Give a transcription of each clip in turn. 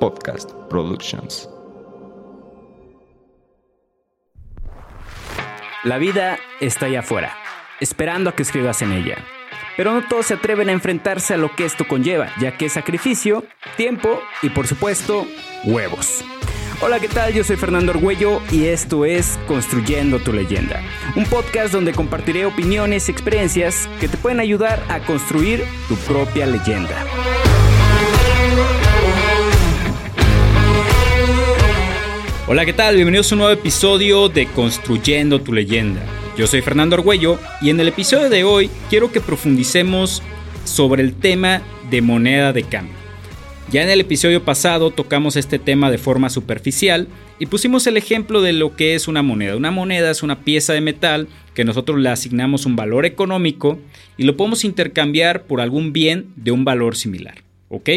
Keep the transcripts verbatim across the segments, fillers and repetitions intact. Podcast Productions. La vida está allá afuera, esperando a que escribas en ella. Pero no todos se atreven a enfrentarse a lo que esto conlleva, ya que es sacrificio, tiempo y, por supuesto, huevos. Hola, ¿qué tal? Yo soy Fernando Arguello y esto es Construyendo tu Leyenda, un podcast donde compartiré opiniones y experiencias que te pueden ayudar a construir tu propia leyenda. Hola, ¿qué tal? Bienvenidos a un nuevo episodio de Construyendo tu Leyenda. Yo soy Fernando Arguello y en el episodio de hoy quiero que profundicemos sobre el tema de moneda de cambio. Ya en el episodio pasado tocamos este tema de forma superficial y pusimos el ejemplo de lo que es una moneda. Una moneda es una pieza de metal que nosotros le asignamos un valor económico y lo podemos intercambiar por algún bien de un valor similar, ¿ok?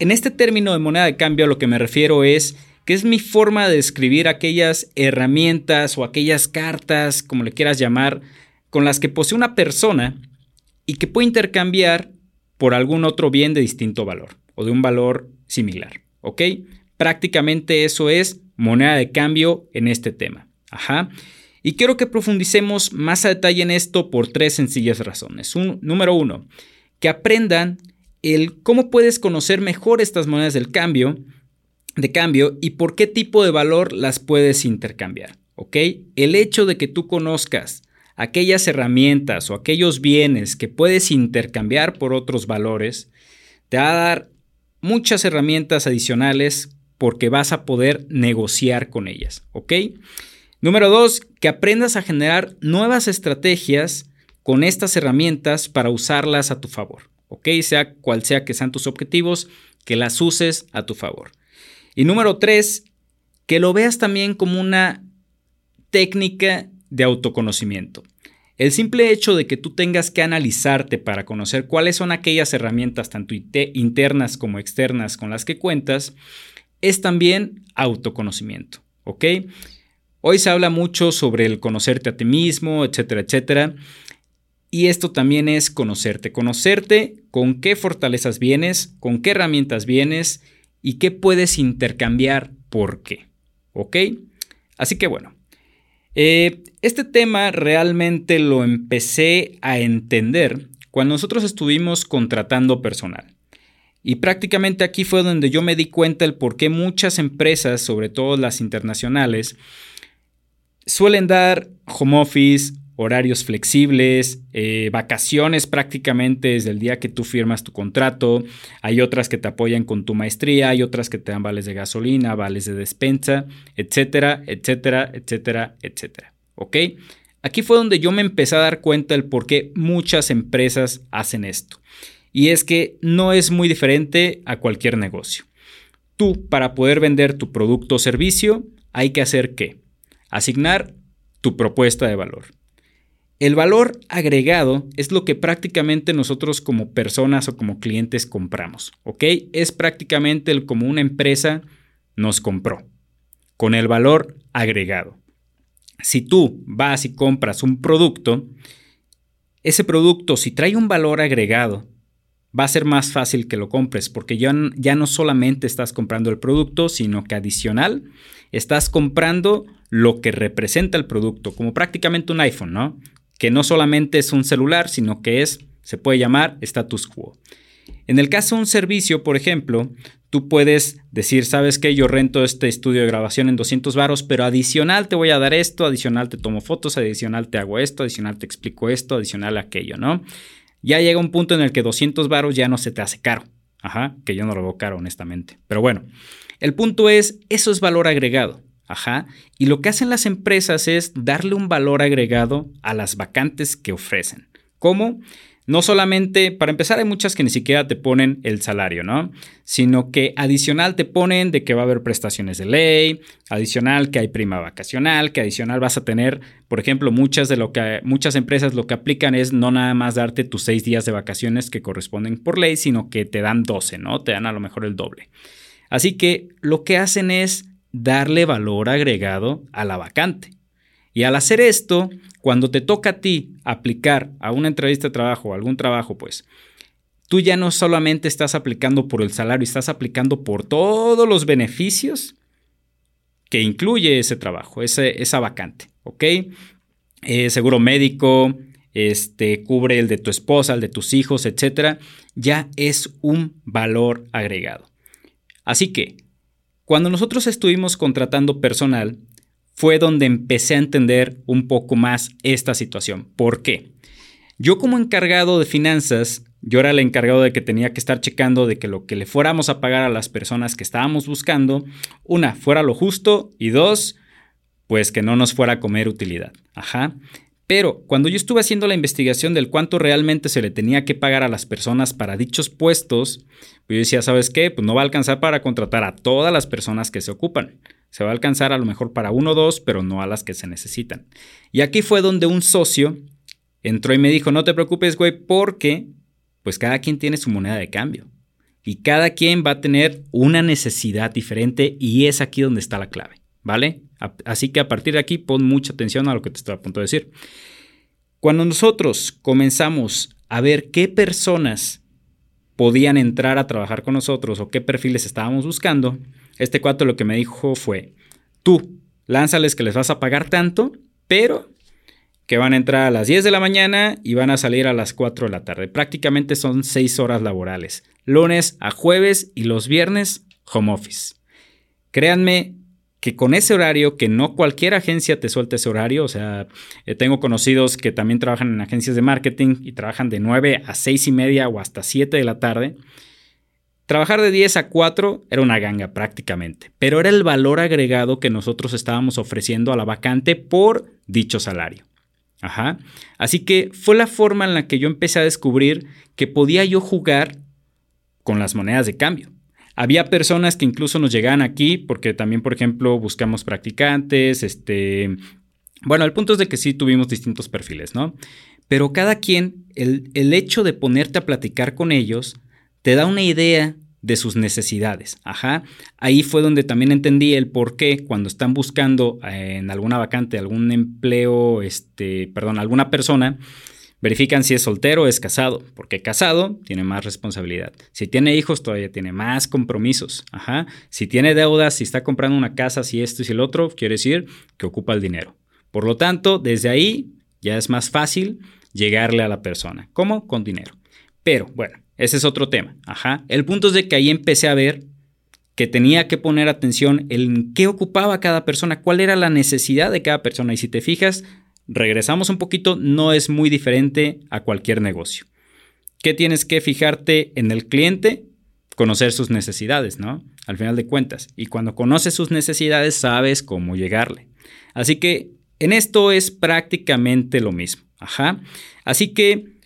En este término de moneda de cambio a lo que me refiero es que es mi forma de describir aquellas herramientas o aquellas cartas, como le quieras llamar, con las que posee una persona y que puede intercambiar por algún otro bien de distinto valor o de un valor similar, ¿ok? Prácticamente eso es moneda de cambio en este tema. Ajá. Y quiero que profundicemos más a detalle en esto por tres sencillas razones. Un, número uno, que aprendan el cómo puedes conocer mejor estas monedas del cambio, de cambio y por qué tipo de valor las puedes intercambiar, ¿ok? El hecho de que tú conozcas aquellas herramientas o aquellos bienes que puedes intercambiar por otros valores te va a dar muchas herramientas adicionales porque vas a poder negociar con ellas, ¿ok? Número dos, que aprendas a generar nuevas estrategias con estas herramientas para usarlas a tu favor, ¿ok? Sea cual sea que sean tus objetivos, que las uses a tu favor. Y número tres, que lo veas también como una técnica de autoconocimiento. El simple hecho de que tú tengas que analizarte para conocer cuáles son aquellas herramientas tanto internas como externas con las que cuentas, es también autoconocimiento, ¿ok? Hoy se habla mucho sobre el conocerte a ti mismo, etcétera, etcétera. Y esto también es conocerte. Conocerte con qué fortalezas vienes, con qué herramientas vienes y qué puedes intercambiar por qué, ¿ok? Así que bueno. Eh, este tema realmente lo empecé a entender cuando nosotros estuvimos contratando personal. Y prácticamente aquí fue donde yo me di cuenta el por qué muchas empresas, sobre todo las internacionales, suelen dar home office, horarios flexibles, eh, vacaciones prácticamente desde el día que tú firmas tu contrato. Hay otras que te apoyan con tu maestría, hay otras que te dan vales de gasolina, vales de despensa, etcétera, etcétera, etcétera, etcétera. ¿Ok? Aquí fue donde yo me empecé a dar cuenta del por qué muchas empresas hacen esto. Y es que no es muy diferente a cualquier negocio. Tú, para poder vender tu producto o servicio, hay que hacer ¿qué? Asignar tu propuesta de valor. El valor agregado es lo que prácticamente nosotros como personas o como clientes compramos, ¿ok? Es prácticamente el, como una empresa nos compró, con el valor agregado. Si tú vas y compras un producto, ese producto, si trae un valor agregado, va a ser más fácil que lo compres porque ya, ya no solamente estás comprando el producto, sino que adicional estás comprando lo que representa el producto, como prácticamente un iPhone, ¿no? Que no solamente es un celular, sino que es, se puede llamar status quo. En el caso de un servicio, por ejemplo, tú puedes decir, ¿sabes qué? Yo rento este estudio de grabación en doscientos varos, pero adicional te voy a dar esto, adicional te tomo fotos, adicional te hago esto, adicional te explico esto, adicional aquello, ¿no? Ya llega un punto en el que doscientos varos ya no se te hace caro. Ajá, que yo no lo veo caro, honestamente. Pero bueno, el punto es, eso es valor agregado. Ajá, y lo que hacen las empresas es darle un valor agregado a las vacantes que ofrecen. ¿Cómo? No solamente, para empezar, hay muchas que ni siquiera te ponen el salario, ¿no? Sino que adicional te ponen de que va a haber prestaciones de ley, adicional que hay prima vacacional, que adicional vas a tener, por ejemplo, muchas de lo que muchas empresas lo que aplican es no nada más darte tus seis días de vacaciones que corresponden por ley, sino que te dan doce, ¿no? Te dan a lo mejor el doble. Así que lo que hacen es darle valor agregado a la vacante. Y al hacer esto, cuando te toca a ti aplicar a una entrevista de trabajo, algún trabajo, pues, tú ya no solamente estás aplicando por el salario, estás aplicando por todos los beneficios que incluye ese trabajo, ese, esa vacante, ¿ok? Eh, seguro médico, este, cubre el de tu esposa, el de tus hijos, etcétera. Ya es un valor agregado. Así que, cuando nosotros estuvimos contratando personal, fue donde empecé a entender un poco más esta situación. ¿Por qué? Yo como encargado de finanzas, yo era el encargado de que tenía que estar checando de que lo que le fuéramos a pagar a las personas que estábamos buscando, una, fuera lo justo, y dos, pues que no nos fuera a comer utilidad. Ajá. Pero cuando yo estuve haciendo la investigación del cuánto realmente se le tenía que pagar a las personas para dichos puestos, pues yo decía, ¿sabes qué? Pues no va a alcanzar para contratar a todas las personas que se ocupan. Se va a alcanzar a lo mejor para uno o dos, pero no a las que se necesitan. Y aquí fue donde un socio entró y me dijo, no te preocupes, güey, porque pues cada quien tiene su moneda de cambio y cada quien va a tener una necesidad diferente, y es aquí donde está la clave, ¿vale? Así que a partir de aquí pon mucha atención a lo que te estoy a punto de decir. Cuando nosotros comenzamos a ver qué personas podían entrar a trabajar con nosotros o qué perfiles estábamos buscando, este cuate lo que me dijo fue, tú, lánzales que les vas a pagar tanto, pero que van a entrar a las diez de la mañana y van a salir a las cuatro de la tarde. Prácticamente son seis horas laborales, lunes a jueves, y los viernes home office. Créanme que con ese horario, que no cualquier agencia te suelta ese horario, o sea, eh, tengo conocidos que también trabajan en agencias de marketing y trabajan de nueve a seis y media o hasta siete de la tarde. Trabajar de diez a cuatro era una ganga prácticamente, pero era el valor agregado que nosotros estábamos ofreciendo a la vacante por dicho salario. Ajá. Así que fue la forma en la que yo empecé a descubrir que podía yo jugar con las monedas de cambio. Había personas que incluso nos llegaban aquí porque también, por ejemplo, buscamos practicantes. Este, bueno, el punto es de que sí tuvimos distintos perfiles, ¿no? Pero cada quien, el, el hecho de ponerte a platicar con ellos te da una idea de sus necesidades. Ajá. Ahí fue donde también entendí el por qué cuando están buscando en alguna vacante, algún empleo, este, perdón, alguna persona, verifican si es soltero o es casado, porque casado tiene más responsabilidad. Si tiene hijos, todavía tiene más compromisos. Ajá. Si tiene deudas, si está comprando una casa, si esto y si el otro, quiere decir que ocupa el dinero. Por lo tanto, desde ahí ya es más fácil llegarle a la persona. ¿Cómo? Con dinero. Pero bueno, ese es otro tema. Ajá. El punto es de que ahí empecé a ver que tenía que poner atención en qué ocupaba cada persona, cuál era la necesidad de cada persona. Y si te fijas, regresamos un poquito, no es muy diferente a cualquier negocio. ¿Qué tienes que fijarte en el cliente? Conocer sus necesidades, ¿no? Al final de cuentas. Y cuando conoces sus necesidades, sabes cómo llegarle. Así que en esto es prácticamente lo mismo. Ajá. Así que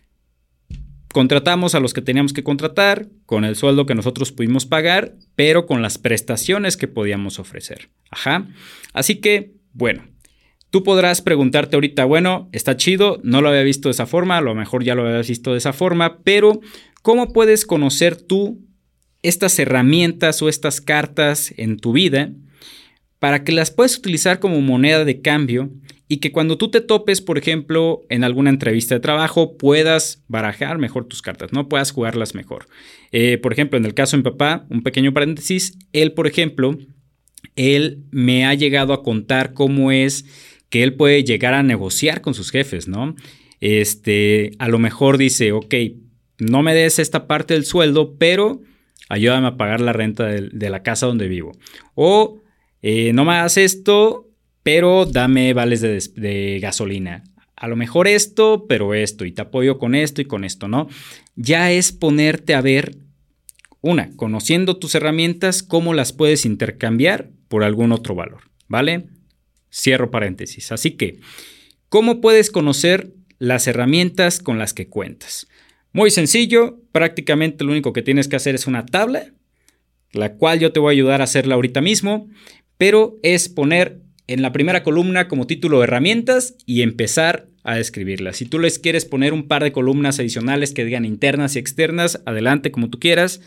contratamos a los que teníamos que contratar con el sueldo que nosotros pudimos pagar, pero con las prestaciones que podíamos ofrecer. Ajá. Así que, bueno, tú podrás preguntarte ahorita, bueno, está chido, no lo había visto de esa forma, a lo mejor ya lo habías visto de esa forma, pero ¿cómo puedes conocer tú estas herramientas o estas cartas en tu vida para que las puedas utilizar como moneda de cambio y que cuando tú te topes, por ejemplo, en alguna entrevista de trabajo, puedas barajar mejor tus cartas, ¿no? Puedas jugarlas mejor. Eh, por ejemplo, en el caso de mi papá, un pequeño paréntesis, él, por ejemplo, él me ha llegado a contar cómo es que él puede llegar a negociar con sus jefes, ¿no? Este, a lo mejor dice, ok, no me des esta parte del sueldo, pero ayúdame a pagar la renta de, de la casa donde vivo. O Eh, no me hagas esto, pero dame vales de, des- de gasolina. A lo mejor esto, pero esto. Y te apoyo con esto y con esto, ¿no? Ya es ponerte a ver, una, conociendo tus herramientas, cómo las puedes intercambiar por algún otro valor, ¿vale? Cierro paréntesis. Así que, ¿cómo puedes conocer las herramientas con las que cuentas? Muy sencillo. Prácticamente lo único que tienes que hacer es una tabla, la cual yo te voy a ayudar a hacerla ahorita mismo. Pero es poner en la primera columna como título herramientas y empezar a escribirlas. Si tú les quieres poner un par de columnas adicionales que digan internas y externas, adelante como tú quieras.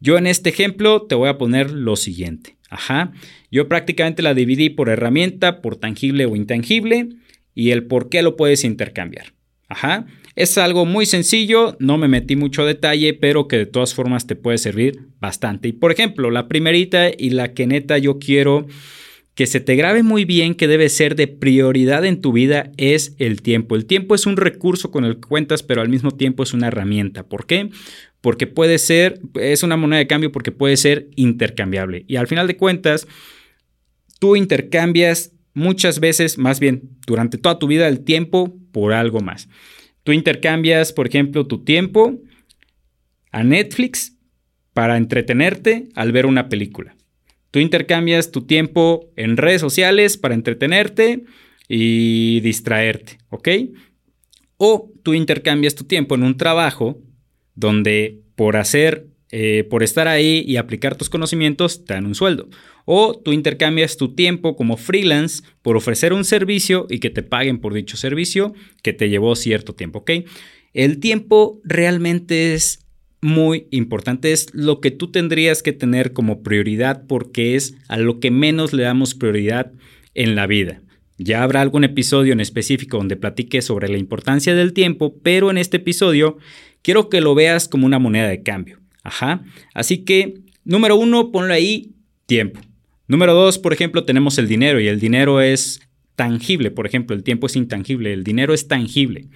Yo en este ejemplo te voy a poner lo siguiente. Ajá. Yo prácticamente la dividí por herramienta, por tangible o intangible y el por qué lo puedes intercambiar. Ajá. Es algo muy sencillo, no me metí mucho detalle, pero que de todas formas te puede servir bastante. Y por ejemplo, la primerita y la que neta yo quiero que se te grabe muy bien, que debe ser de prioridad en tu vida, es el tiempo. El tiempo es un recurso con el que cuentas, pero al mismo tiempo es una herramienta. ¿Por qué? Porque puede ser, es una moneda de cambio porque puede ser intercambiable. Y al final de cuentas, tú intercambias muchas veces, más bien durante toda tu vida, el tiempo por algo más. Tú intercambias, por ejemplo, tu tiempo a Netflix para entretenerte al ver una película. Tú intercambias tu tiempo en redes sociales para entretenerte y distraerte, ¿ok? O tú intercambias tu tiempo en un trabajo donde por hacer, eh, por estar ahí y aplicar tus conocimientos te dan un sueldo. O tú intercambias tu tiempo como freelance por ofrecer un servicio y que te paguen por dicho servicio que te llevó cierto tiempo, ¿ok? El tiempo realmente es muy importante, es lo que tú tendrías que tener como prioridad porque es a lo que menos le damos prioridad en la vida. Ya habrá algún episodio en específico donde platique sobre la importancia del tiempo, pero en este episodio quiero que lo veas como una moneda de cambio. Ajá. Así que, número uno, ponlo ahí, tiempo. Número dos, por ejemplo, tenemos el dinero y el dinero es tangible. Por ejemplo, el tiempo es intangible, el dinero es tangible.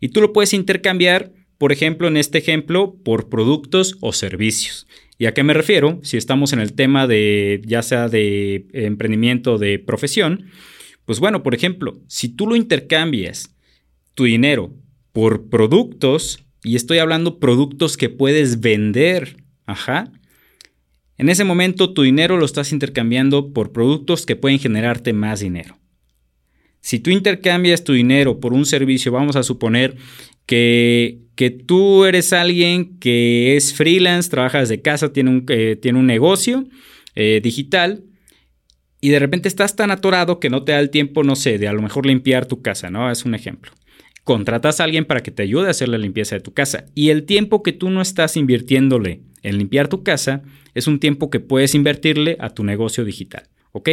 Y tú lo puedes intercambiar, por ejemplo, en este ejemplo, por productos o servicios. ¿Y a qué me refiero? Si estamos en el tema de, ya sea de emprendimiento o de profesión, pues bueno, por ejemplo, si tú lo intercambias, tu dinero, por productos, y estoy hablando productos que puedes vender, ajá, en ese momento tu dinero lo estás intercambiando por productos que pueden generarte más dinero. Si tú intercambias tu dinero por un servicio, vamos a suponer que, que tú eres alguien que es freelance, trabaja desde casa, tiene un, eh, tiene un negocio eh, digital y de repente estás tan atorado que no te da el tiempo, no sé, de a lo mejor limpiar tu casa, ¿no? Es un ejemplo. Contratas a alguien para que te ayude a hacer la limpieza de tu casa y el tiempo que tú no estás invirtiéndole en limpiar tu casa es un tiempo que puedes invertirle a tu negocio digital, ¿ok?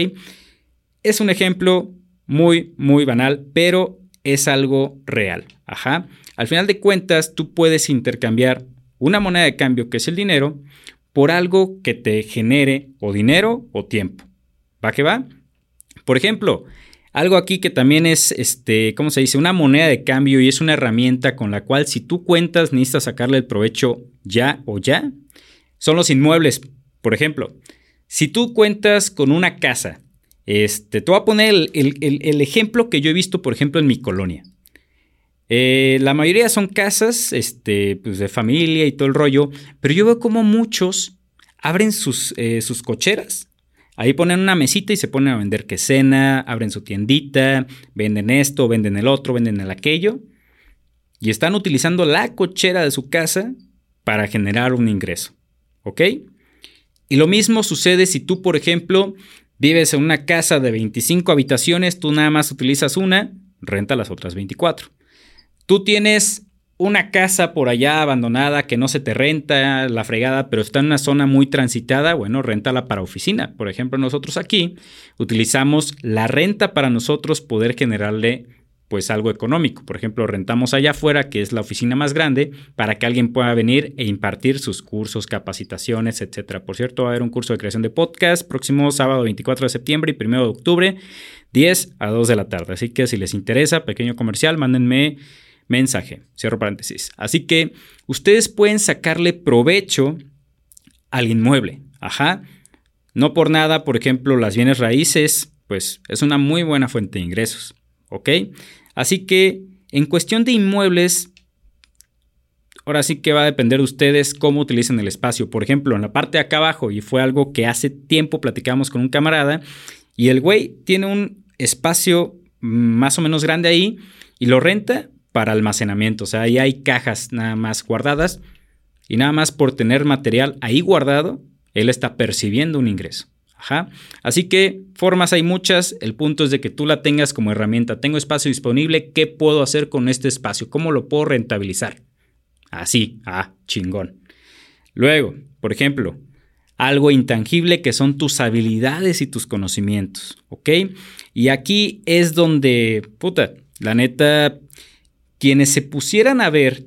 Es un ejemplo muy, muy banal, pero es algo real. Ajá. Al final de cuentas, tú puedes intercambiar una moneda de cambio, que es el dinero, por algo que te genere o dinero o tiempo. ¿Va que va? Por ejemplo, algo aquí que también es, este, ¿cómo se dice? Una moneda de cambio y es una herramienta con la cual si tú cuentas necesitas sacarle el provecho ya o ya. Son los inmuebles, por ejemplo. Si tú cuentas con una casa, Este, te voy a poner el, el, el, el ejemplo que yo he visto, por ejemplo, en mi colonia. Eh, la mayoría son casas este, pues de familia y todo el rollo, pero yo veo como muchos abren sus, eh, sus cocheras, ahí ponen una mesita y se ponen a vender quesena, abren su tiendita, venden esto, venden el otro, venden el aquello, y están utilizando la cochera de su casa para generar un ingreso, ¿ok? Y lo mismo sucede si tú, por ejemplo, vives en una casa de veinticinco habitaciones, tú nada más utilizas una, renta las otras veinticuatro. Tú tienes una casa por allá abandonada que no se te renta, la fregada, pero está en una zona muy transitada, bueno, réntala para oficina. Por ejemplo, nosotros aquí utilizamos la renta para nosotros poder generarle pues algo económico. Por ejemplo, rentamos allá afuera, que es la oficina más grande, para que alguien pueda venir e impartir sus cursos, capacitaciones, etcétera. Por cierto, va a haber un curso de creación de podcast próximo sábado veinticuatro de septiembre y primero de octubre, diez a dos de la tarde. Así que si les interesa, pequeño comercial, mándenme mensaje, cierro paréntesis. Así que ustedes pueden sacarle provecho al inmueble. Ajá. No por nada, por ejemplo, las bienes raíces, pues es una muy buena fuente de ingresos. ¿Ok? Así que en cuestión de inmuebles, ahora sí que va a depender de ustedes cómo utilicen el espacio. Por ejemplo, en la parte de acá abajo, y fue algo que hace tiempo platicamos con un camarada, y el güey tiene un espacio más o menos grande ahí y lo renta para almacenamiento, o sea, ahí hay cajas nada más guardadas y nada más por tener material ahí guardado, él está percibiendo un ingreso. Ajá. Así que formas hay muchas, el punto es de que tú la tengas como herramienta. Tengo espacio disponible, ¿qué puedo hacer con este espacio? ¿Cómo lo puedo rentabilizar? Así, ah, chingón. Luego, por ejemplo, algo intangible que son tus habilidades y tus conocimientos, ¿ok? Y aquí es donde, puta, la neta... quienes se pusieran a ver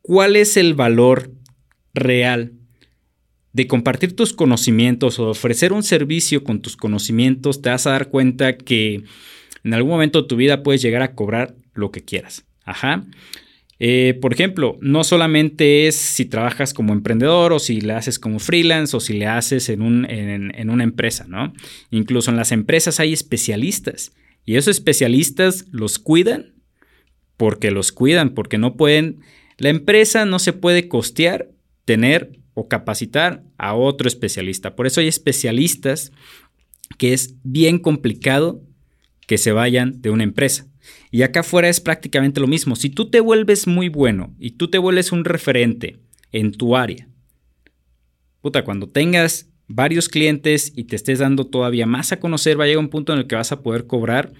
cuál es el valor real de compartir tus conocimientos o ofrecer un servicio con tus conocimientos, te vas a dar cuenta que en algún momento de tu vida puedes llegar a cobrar lo que quieras. Ajá. Eh, por ejemplo, no solamente es si trabajas como emprendedor o si le haces como freelance o si le haces en, un, en, en una empresa, ¿no? Incluso en las empresas hay especialistas y esos especialistas los cuidan porque los cuidan, porque no pueden, la empresa no se puede costear tener o capacitar a otro especialista. Por eso hay especialistas que es bien complicado que se vayan de una empresa. Y acá afuera es prácticamente lo mismo. Si tú te vuelves muy bueno y tú te vuelves un referente en tu área, puta, cuando tengas varios clientes y te estés dando todavía más a conocer, va a llegar un punto en el que vas a poder cobrar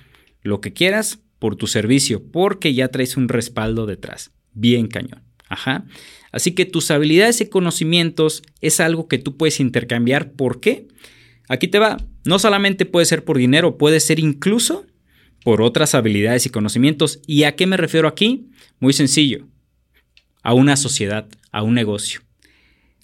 lo que quieras por tu servicio, porque ya traes un respaldo detrás. Bien cañón. Ajá. Así que tus habilidades y conocimientos es algo que tú puedes intercambiar. ¿Por qué? Aquí te va. No solamente puede ser por dinero, puede ser incluso por otras habilidades y conocimientos. ¿Y a qué me refiero aquí? Muy sencillo, a una sociedad, a un negocio.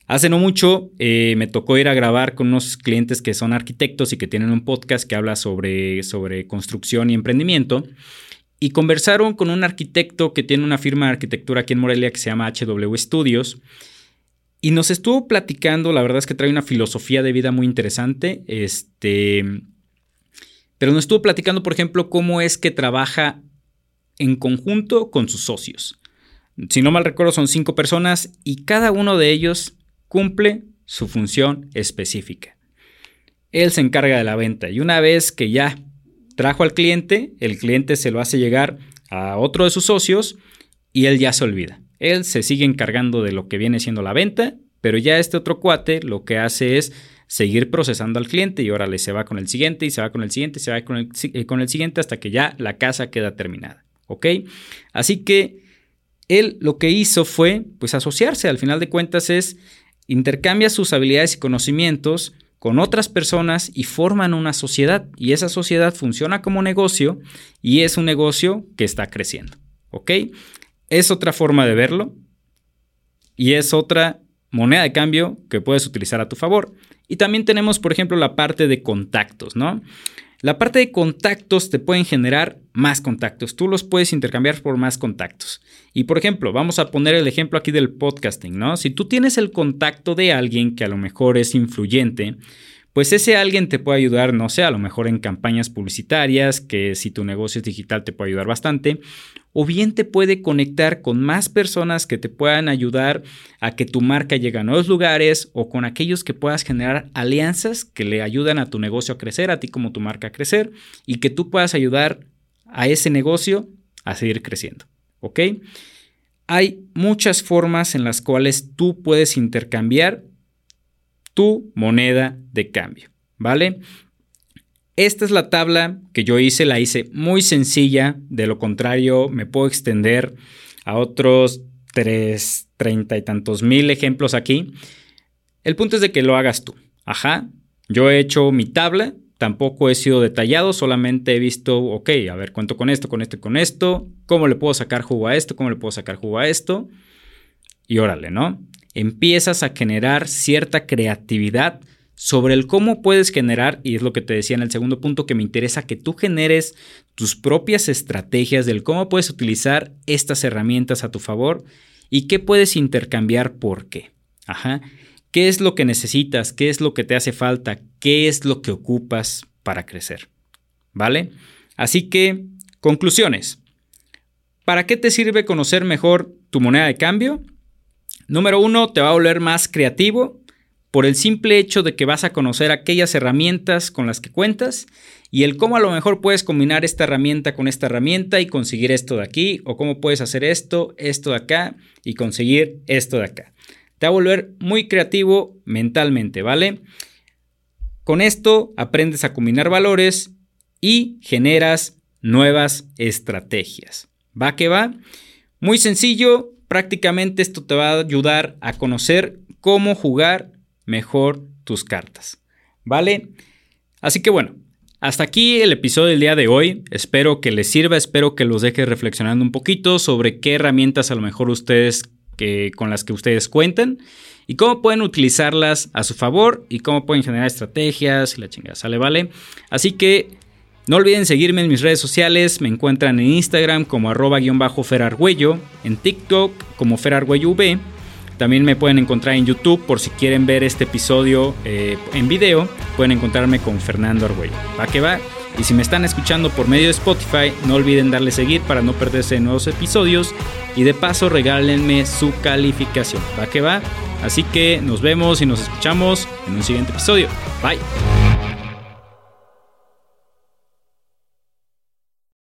Hace no mucho eh, me tocó ir a grabar con unos clientes que son arquitectos y que tienen un podcast que habla sobre, sobre construcción y emprendimiento, y conversaron con un arquitecto que tiene una firma de arquitectura aquí en Morelia que se llama H W Studios, y nos estuvo platicando. La verdad es que trae una filosofía de vida muy interesante, este... pero nos estuvo platicando, por ejemplo, cómo es que trabaja en conjunto con sus socios. Si no mal recuerdo, son cinco personas y cada uno de ellos cumple su función específica. Él se encarga de la venta y una vez que ya trajo al cliente, el cliente se lo hace llegar a otro de sus socios y él ya se olvida. Él se sigue encargando de lo que viene siendo la venta, pero ya este otro cuate lo que hace es seguir procesando al cliente y órale, se va con el siguiente y se va con el siguiente y se va con el, eh, con el siguiente hasta que ya la casa queda terminada, ¿ok? Así que él lo que hizo fue pues asociarse. Al final de cuentas es intercambia sus habilidades y conocimientos con otras personas y forman una sociedad, y esa sociedad funciona como negocio y es un negocio que está creciendo, ¿ok? Es otra forma de verlo y es otra moneda de cambio que puedes utilizar a tu favor. Y también tenemos, por ejemplo, la parte de contactos, ¿no? La parte de contactos te pueden generar más contactos. Tú los puedes intercambiar por más contactos. Y, por ejemplo, vamos a poner el ejemplo aquí del podcasting, ¿no? Si tú tienes el contacto de alguien que a lo mejor es influyente, pues ese alguien te puede ayudar, no sé, a lo mejor en campañas publicitarias, que si tu negocio es digital te puede ayudar bastante, o bien te puede conectar con más personas que te puedan ayudar a que tu marca llegue a nuevos lugares, o con aquellos que puedas generar alianzas que le ayudan a tu negocio a crecer, a ti como tu marca a crecer, y que tú puedas ayudar a ese negocio a seguir creciendo, ¿ok? Hay muchas formas en las cuales tú puedes intercambiar tu moneda de cambio, ¿vale? Esta es la tabla que yo hice, la hice muy sencilla, de lo contrario me puedo extender a otros tres, treinta y tantos mil ejemplos aquí. El punto es de que lo hagas tú, ajá. Yo he hecho mi tabla, tampoco he sido detallado, solamente he visto, ok, a ver, cuento con esto, con esto y con esto, cómo le puedo sacar jugo a esto, cómo le puedo sacar jugo a esto, y órale, ¿no? Empiezas a generar cierta creatividad sobre el cómo puedes generar, y es lo que te decía en el segundo punto que me interesa, que tú generes tus propias estrategias del cómo puedes utilizar estas herramientas a tu favor y qué puedes intercambiar por qué. Ajá. ¿Qué es lo que necesitas? ¿Qué es lo que te hace falta? ¿Qué es lo que ocupas para crecer? ¿Vale? Así que, conclusiones. ¿Para qué te sirve conocer mejor tu moneda de cambio? Número uno, te va a volver más creativo por el simple hecho de que vas a conocer aquellas herramientas con las que cuentas y el cómo a lo mejor puedes combinar esta herramienta con esta herramienta y conseguir esto de aquí, o cómo puedes hacer esto, esto de acá y conseguir esto de acá. Te va a volver muy creativo mentalmente, ¿vale? Con esto aprendes a combinar valores y generas nuevas estrategias. ¿Va que va? Muy sencillo. Prácticamente esto te va a ayudar a conocer cómo jugar mejor tus cartas, ¿vale? Así que bueno, Hasta aquí el episodio del día de hoy. Espero que les sirva, espero que los deje reflexionando un poquito sobre qué herramientas a lo mejor ustedes que, con las que ustedes cuentan y cómo pueden utilizarlas a su favor y cómo pueden generar estrategias y la chingada, sale, vale. Así que no olviden seguirme en mis redes sociales. Me encuentran en Instagram como arroba guión bajo ferargüello, en TikTok como ferargüello uve. También me pueden encontrar en YouTube por si quieren ver este episodio eh, en video. Pueden encontrarme con Fernando Arguello. Va que va. Y si me están escuchando por medio de Spotify, no olviden darle seguir para no perderse nuevos episodios. Y de paso regálenme su calificación. Va que va. Así que nos vemos y nos escuchamos en un siguiente episodio. Bye.